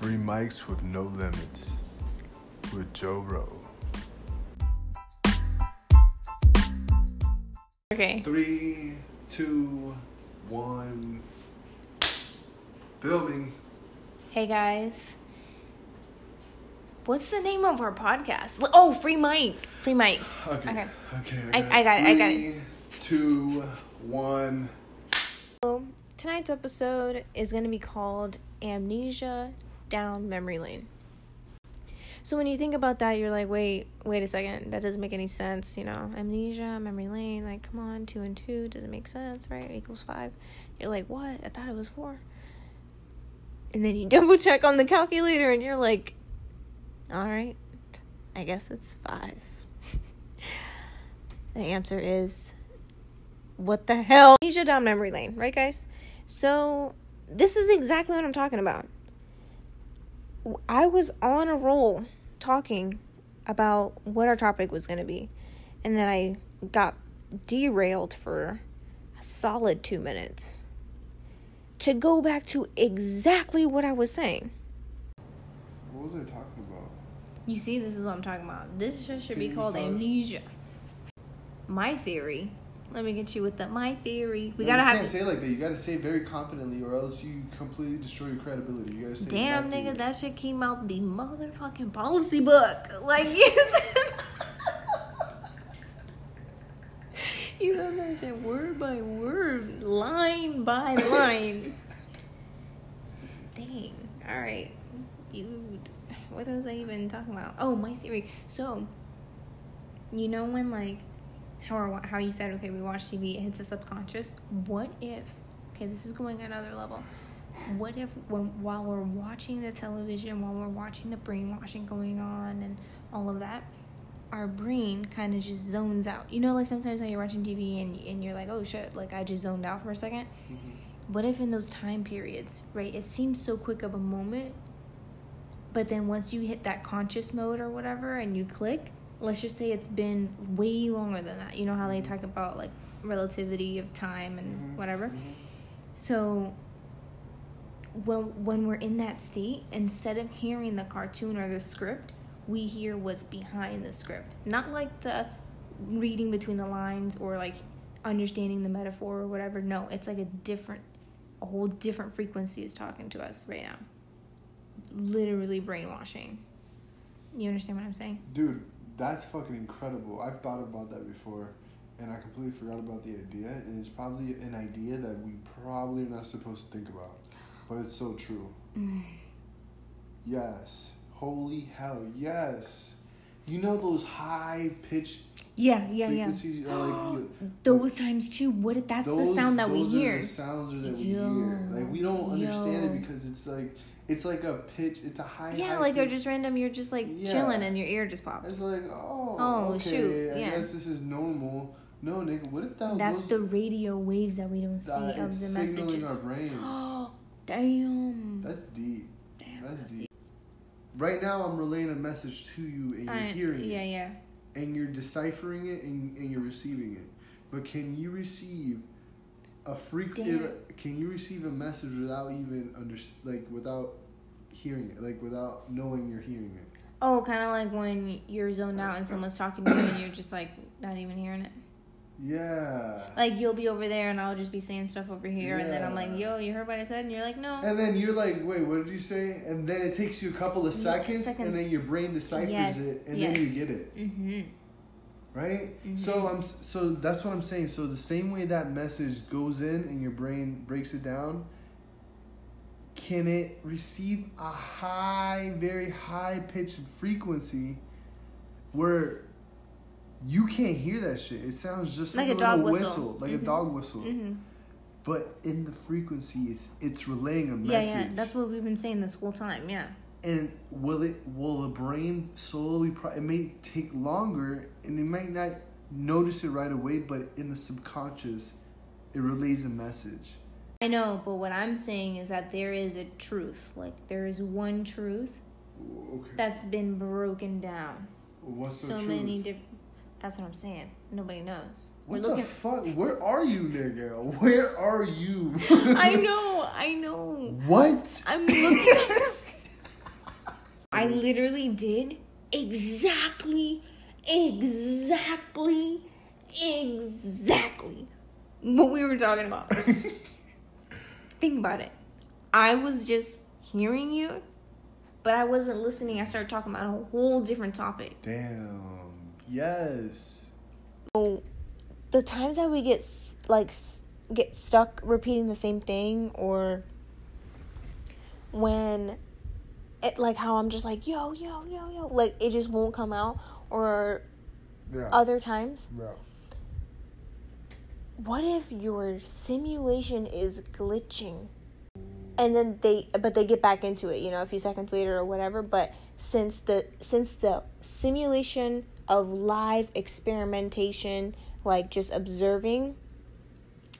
Free mics with no limits with Joe Rowe. Okay. 3, 2, 1. Filming. Hey guys. What's the name of our podcast? Oh, Free Mic. Free Mics. Okay. I got it. 3, 2, 1. So, tonight's episode is going to be called Amnesia Down Memory Lane. So when you think about that, you're like, wait a second. That doesn't make any sense, you know. Amnesia, memory lane, like, come on, 2 and 2 doesn't make sense, right? It equals 5. You're like, what? I thought it was 4. And then you double check on the calculator and you're like, all right, I guess it's 5. The answer is, what the hell? Amnesia down memory lane, right, guys? So this is exactly what I'm talking about. I was on a roll talking about what our topic was going to be. And then I got derailed for a solid 2 minutes to go back to exactly what I was saying. What was I talking about? You see, this is what I'm talking about. This should be called amnesia. My theory. Let me get you with my theory. You can't say it like that. You gotta say it very confidently, or else you completely destroy your credibility. You gotta say, damn, nigga, theory. That shit came out the motherfucking policy book. Like, you said, you know that shit word by word, line by line. Dang. All right, dude. What was I even talking about? Oh, my theory. So, you know when like. How you said, okay, we watch TV, it hits the subconscious. What if, okay, this is going another level. What if while we're watching the television, while we're watching the brainwashing going on and all of that, our brain kind of just zones out. You know, like sometimes when you're watching TV and you're like, oh shit, like I just zoned out for a second. Mm-hmm. What if in those time periods, right, it seems so quick of a moment, but then once you hit that conscious mode or whatever and you click, let's just say it's been way longer than that. You know how they talk about, like, relativity of time and mm-hmm. whatever? Mm-hmm. So when we're in that state, instead of hearing the cartoon or the script, we hear what's behind the script. Not like the reading between the lines or, like, understanding the metaphor or whatever. No, it's like a whole different frequency is talking to us right now. Literally brainwashing. You understand what I'm saying? Dude. That's fucking incredible. I've thought about that before, and I completely forgot about the idea. And it's probably an idea that we probably are not supposed to think about. But it's so true. Mm. Yes. Holy hell, yes. You know those high-pitched frequencies? Yeah. Those times, too. That's the sound that we hear. Those are the sounds that we hear. Like, we don't understand it because it's like... It's like a pitch. It's a high. Yeah, high like pitch. Or just random. You're just like chilling, and your ear just pops. It's like, oh, okay, shoot. I guess this is normal. No, nigga. What if that's the radio waves that we don't see of the messages? Signaling our brains. Oh, damn. That's deep. That's deep. Right now, I'm relaying a message to you, and you're hearing it. Yeah. And you're deciphering it, and you're receiving it. But can you receive? Can you receive a message without even without hearing it, like without knowing you're hearing it? Oh, kind of like when you're zoned out and someone's talking to you and you're just like not even hearing it. Yeah. Like you'll be over there and I'll just be saying stuff over here, and then I'm like, "Yo, you heard what I said?" And you're like, "No." And then you're like, "Wait, what did you say?" And then it takes you a couple of seconds. And then your brain deciphers it, and then you get it. Mm-hmm. Right? Mm-hmm. So that's what I'm saying. So the same way that message goes in and your brain breaks it down, can it receive a very high-pitched frequency where you can't hear that shit? It sounds just like a little whistle. Like mm-hmm. a dog whistle. Mm-hmm. But in the frequency, it's relaying a message. Yeah, that's what we've been saying this whole time, yeah. And will the brain slowly... it may take longer, and it might not notice it right away, but in the subconscious, it relays a message. I know, but what I'm saying is that there is a truth. Like, there is one truth that's been broken down. What's the truth? So many different... That's what I'm saying. Nobody knows. What the fuck? Where are you, nigga? Where are you? I know. What? I'm looking... literally did exactly what we were talking about. Think about it. I was just hearing you, but I wasn't listening. I started talking about a whole different topic. Damn. Yes. So, the times that we get stuck repeating the same thing, or when it, like, how I'm just like, yo, like, it just won't come out, or other times. Yeah. What if your simulation is glitching? And then they get back into it, you know, a few seconds later or whatever. But since the simulation of live experimentation, like just observing,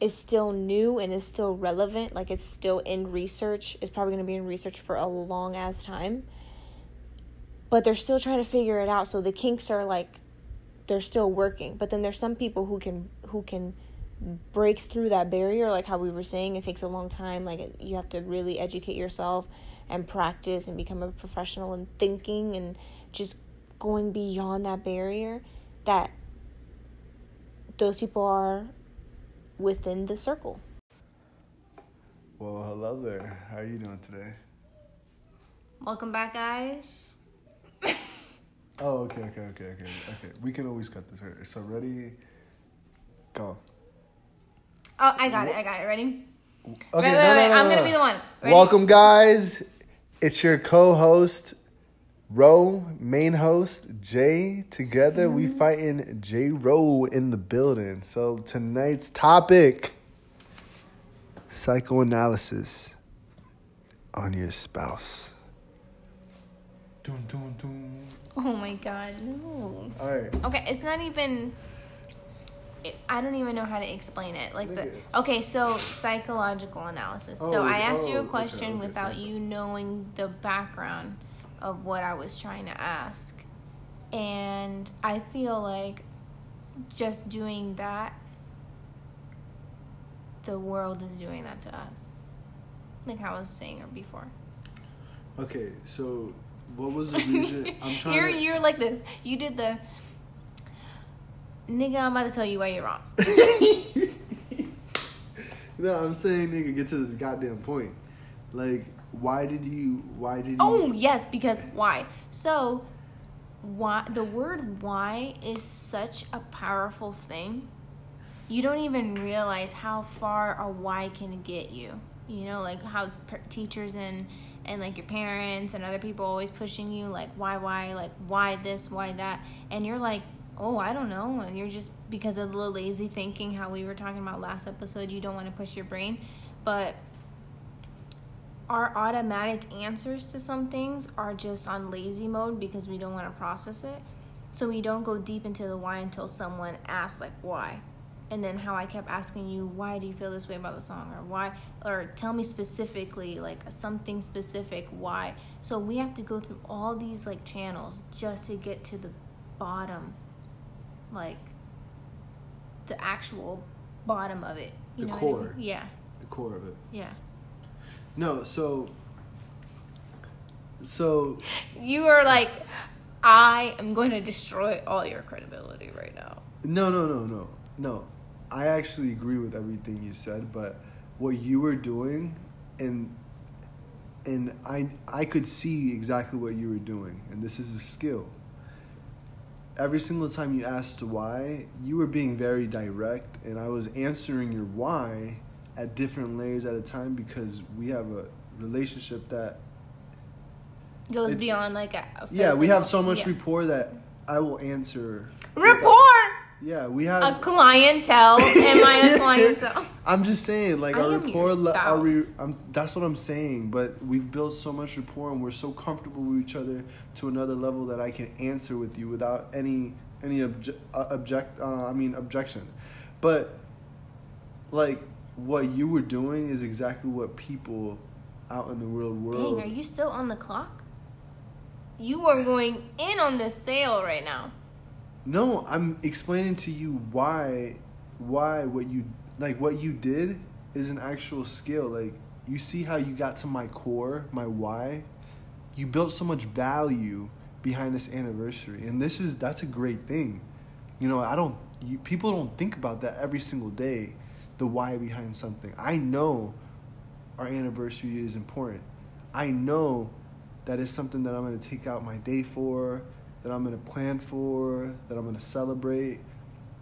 is still new and is still relevant, like it's still in research. It's probably going to be in research for a long ass time. But they're still trying to figure it out. So the kinks are like, they're still working. But then there's some people who can break through that barrier, like how we were saying. It takes a long time. Like, you have to really educate yourself and practice and become a professional in thinking and just going beyond that barrier that those people are within the circle. Well, hello there. How are you doing today? Welcome back, guys. Oh, okay. We can always cut this here. So, ready? Go. Oh, I got it. Ready? Okay, wait. I'm going to be the one. Ready? Welcome, guys. It's your co-host, Ro, main host, Jay. Together, we fighting J. Ro in the building. So tonight's topic, psychoanalysis on your spouse. Dun, dun, dun. Oh, my God. No. All right. Okay, it's not even... I don't even know how to explain it. Like okay, so psychological analysis. So I asked you a question without you knowing the background of what I was trying to ask. And I feel like just doing that, the world is doing that to us. Like how I was saying before. Okay, so what was the reason? I'm trying You're like this. You did the... Nigga, I'm about to tell you why you're wrong. No, I'm saying, nigga, get to this goddamn point. Like, why did you... Oh, yes, because why. So, why, the word why is such a powerful thing. You don't even realize how far a why can get you. You know, like how teachers and like your parents and other people always pushing you, like, why, like, why this, why that. And you're like... Oh, I don't know. And you're just, because of the lazy thinking, how we were talking about last episode, you don't want to push your brain. But our automatic answers to some things are just on lazy mode because we don't want to process it. So we don't go deep into the why until someone asks, like, why? And then how I kept asking you, why do you feel this way about the song? Or why? Or tell me specifically, like, something specific, why? So we have to go through all these, like, channels just to get to the bottom, like the actual bottom of it, you know, the core. I mean? Yeah, the core of it. Yeah. No, so you are like, I am going to destroy all your credibility right now. No, I actually agree with everything you said, but what you were doing, and I could see exactly what you were doing, and this is a skill. Every single time you asked why, you were being very direct, and I was answering your why at different layers at a time because we have a relationship that goes beyond like a we have so much rapport that I will answer rapport. Yeah, we have a clientele. Am I a clientele? I'm just saying, like, our rapport. That's what I'm saying. But we've built so much rapport, and we're so comfortable with each other to another level that I can answer with you without any objection. But like what you were doing is exactly what people out in the real world. Dang, are you still on the clock? You are going in on the sale right now. No, I'm explaining to you why what you did is an actual skill. Like, you see how you got to my core, my why, you built so much value behind this anniversary, and that's a great thing. You know, people don't think about that every single day, the why behind something. I know our anniversary is important. I know that it's something that I'm going to take out my day for, that I'm going to plan for, that I'm going to celebrate.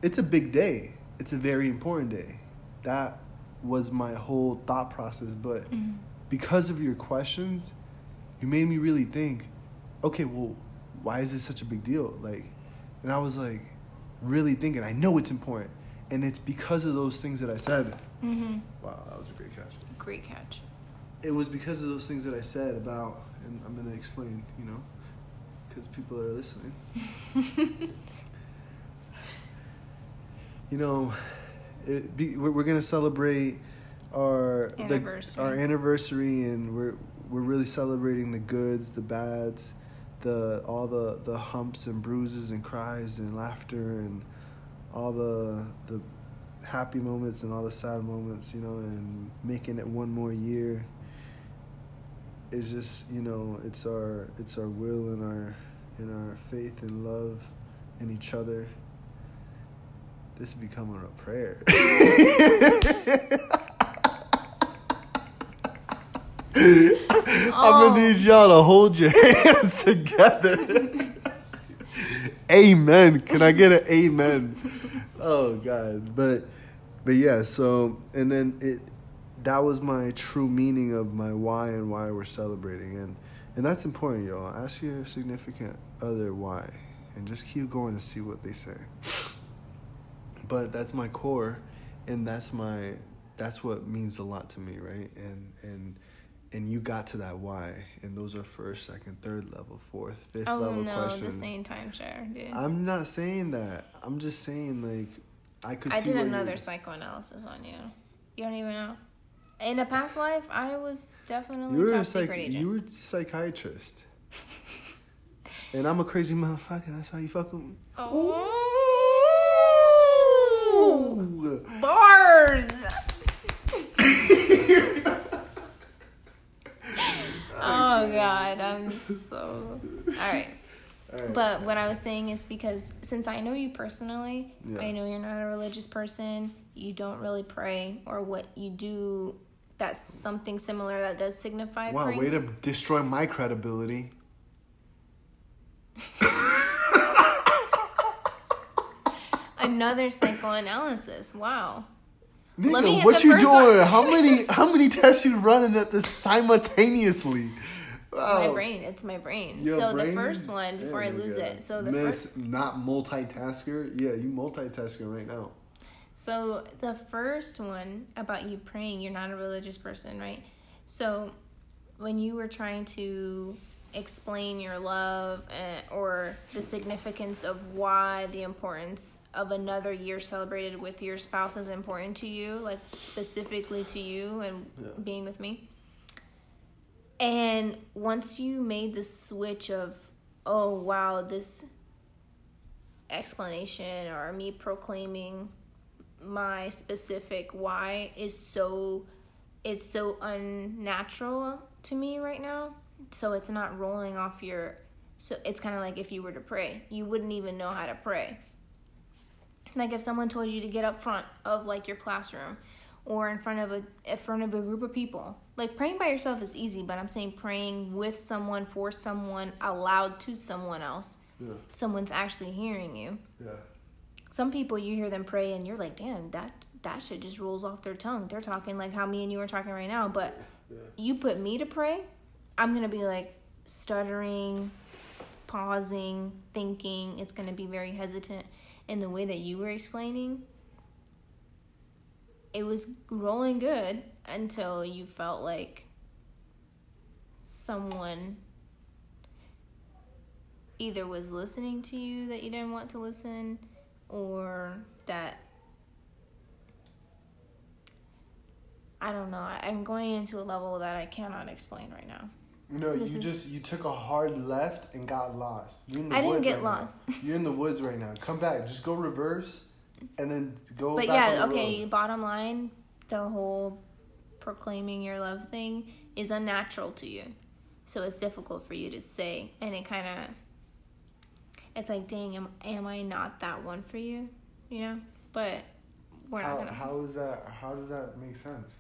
It's a big day. It's a very important day. That was my whole thought process. But because of your questions, you made me really think, okay, well, why is this such a big deal? Like, and I was like really thinking, I know it's important. And it's because of those things that I said. Mm-hmm. Wow, that was a great catch. Great catch. It was because of those things that I said about, and I'm going to explain, you know, because people are listening. You know, we're going to celebrate our anniversary, and we're really celebrating the goods, the bads, all the humps and bruises and cries and laughter and all the happy moments and all the sad moments, you know, and making it one more year is just, you know, it's our will and our faith and love in each other. This is becoming a prayer. I'm gonna need y'all to hold your hands together. Amen. Can I get an amen? Oh God. But yeah, so, and then that was my true meaning of my why and why we're celebrating. And that's important, y'all. Ask your significant other why, and just keep going to see what they say. But that's my core, and that's what means a lot to me, right? And you got to that why, and those are first, second, third level, fourth, fifth level question. Oh no, this ain't timeshare, dude. I'm not saying that. I'm just saying, like, I did another psychoanalysis on you. You don't even know. In a past life, I was definitely top secret agent. You were a psychiatrist. And I'm a crazy motherfucker. That's why you fuck with me. Oh. Ooh. Bars. Oh, God, I'm so... All right. But what I was saying is, because since I know you personally, yeah. I know you're not a religious person, you don't really pray, or what you do, that's something similar that does signify praying. Wow, way to destroy my credibility. Another psychoanalysis, wow. Nigga, let me hit what you doing? One. How many tests you running at this simultaneously? Wow. My brain. It's my brain. Your so brain? The first one before I lose God. It. So the Miss first not multitasker. Yeah, you multitasking right now. So the first one about you praying, you're not a religious person, right? So when you were trying to explain your love or the significance of why the importance of another year celebrated with your spouse is important to you, like specifically to you and being with me. And once you made the switch of, oh wow, this explanation or me proclaiming my specific why is so, it's so unnatural to me right now. So it's not rolling off your... So it's kind of like if you were to pray. You wouldn't even know how to pray. Like if someone told you to get up front of like your classroom or in front of a group of people. Like praying by yourself is easy, but I'm saying praying with someone, for someone, aloud to someone else. Yeah. Someone's actually hearing you. Yeah. Some people, you hear them pray and you're like, damn, that shit just rolls off their tongue. They're talking like how me and you are talking right now. But you put me to pray... I'm going to be like stuttering, pausing, thinking. It's going to be very hesitant. And the way that you were explaining, it was rolling good until you felt like someone either was listening to you that you didn't want to listen, or that, I don't know, I'm going into a level that I cannot explain right now. No, you took a hard left and got lost. I didn't get lost. You're in the woods right now. Come back. Just go reverse and then go back. But yeah, okay, bottom line, the whole proclaiming your love thing is unnatural to you. So it's difficult for you to say. And it kind of, it's like, dang, am I not that one for you? You know? But we're not going to. How does that make sense?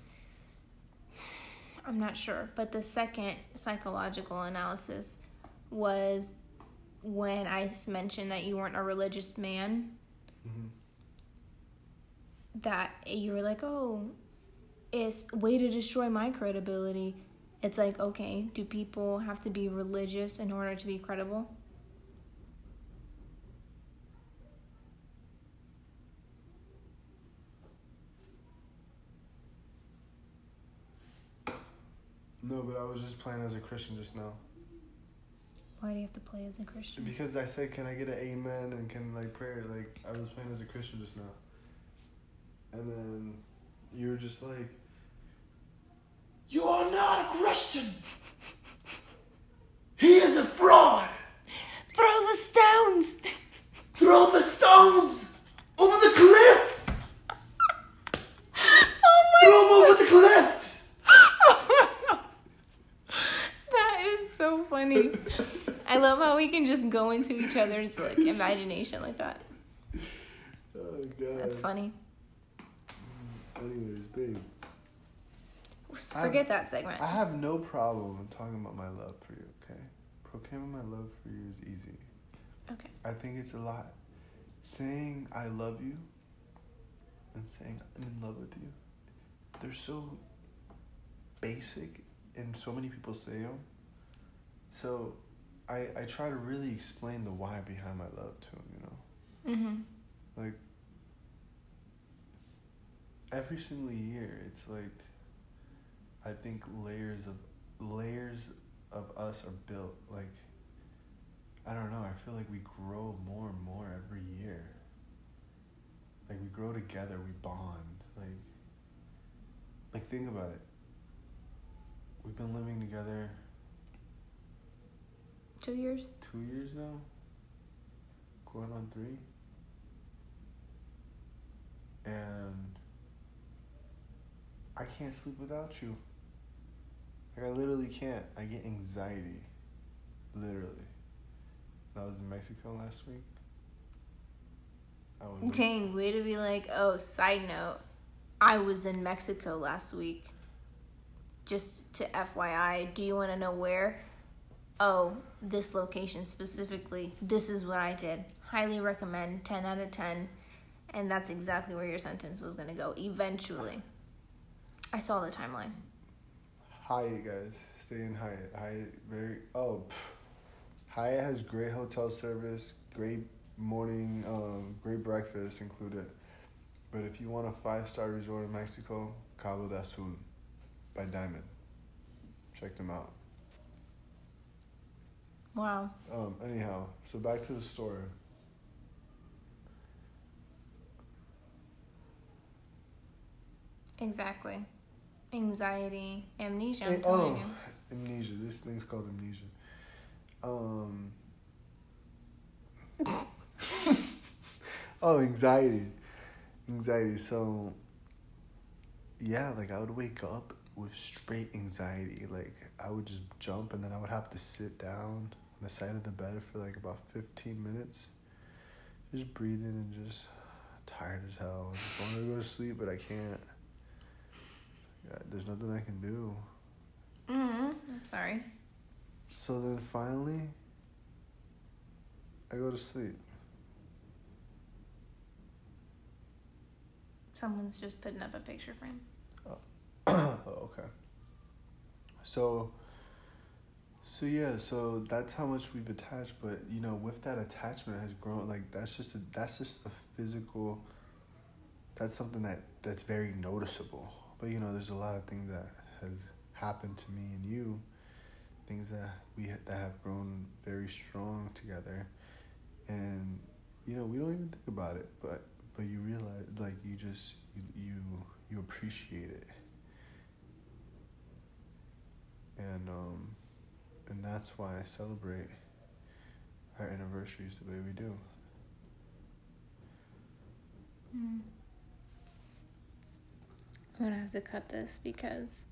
I'm not sure. But the second psychological analysis was when I mentioned that you weren't a religious man. Mm-hmm. That you were like, oh, it's a way to destroy my credibility. It's like, okay, do people have to be religious in order to be credible? No, but I was just playing as a Christian just now. Why do you have to play as a Christian? Because I said, can I get an amen and can, like, prayer? Like, I was playing as a Christian just now. And then you were just like, you are not a Christian! He is a fraud! Throw the stones! Throw the stones! Over the cliff! Oh my Throw him over the cliff! Oh my God. That is so funny. I love how we can just go into each other's, like, imagination like that. Oh, God. That's funny. Anyways, babe. Forget that segment. I have no problem talking about my love for you, okay? Proclaiming my love for you is easy. Okay. I think it's a lot. Saying I love you and saying I'm in love with you, they're so basic and so many people say them. So I try to really explain the why behind my love to them, you know? Mm-hmm. Like, every single year, it's like, I think layers of us are built. Like, I don't know. I feel like we grow more and more every year. Like, we grow together. We bond. Like think about it. We've been living together. 2 years? 2 years now? Going on 3? And I can't sleep without you. Like, I literally can't. I get anxiety. Literally. When I was in Mexico last week, dang, way to be like, oh, side note, I was in Mexico last week. Just to FYI, do you want to know where? Oh, this location specifically. This is what I did. Highly recommend. 10 out of 10. And that's exactly where your sentence was going to go eventually. I saw the timeline. Hyatt, guys. Stay in Hyatt. Hyatt has great hotel service, great morning, great breakfast included. But if you want a 5-star resort in Mexico, Cabo de Azul by Diamond. Check them out. Wow. Anyhow, so back to the story. Exactly. Anxiety, amnesia. Amnesia. This thing's called amnesia. Anxiety. So, yeah, like, I would wake up with straight anxiety. Like, I would just jump, and then I would have to sit down on the side of the bed for, like, about 15 minutes. Just breathing and just tired as hell. I just want to go to sleep, but I can't. There's nothing I can do. I'm sorry. So then finally, I go to sleep. Someone's just putting up a picture frame. Oh, okay. So yeah, so that's how much we've attached. But, you know, with that attachment has grown. Like, that's just a physical. That's something that's very noticeable. But, you know, there's a lot of things that has happened to me and you, things that that have grown very strong together, and, you know, we don't even think about it, but you realize, like, you appreciate it, and that's why I celebrate our anniversaries the way we do. I'm going to have to cut this because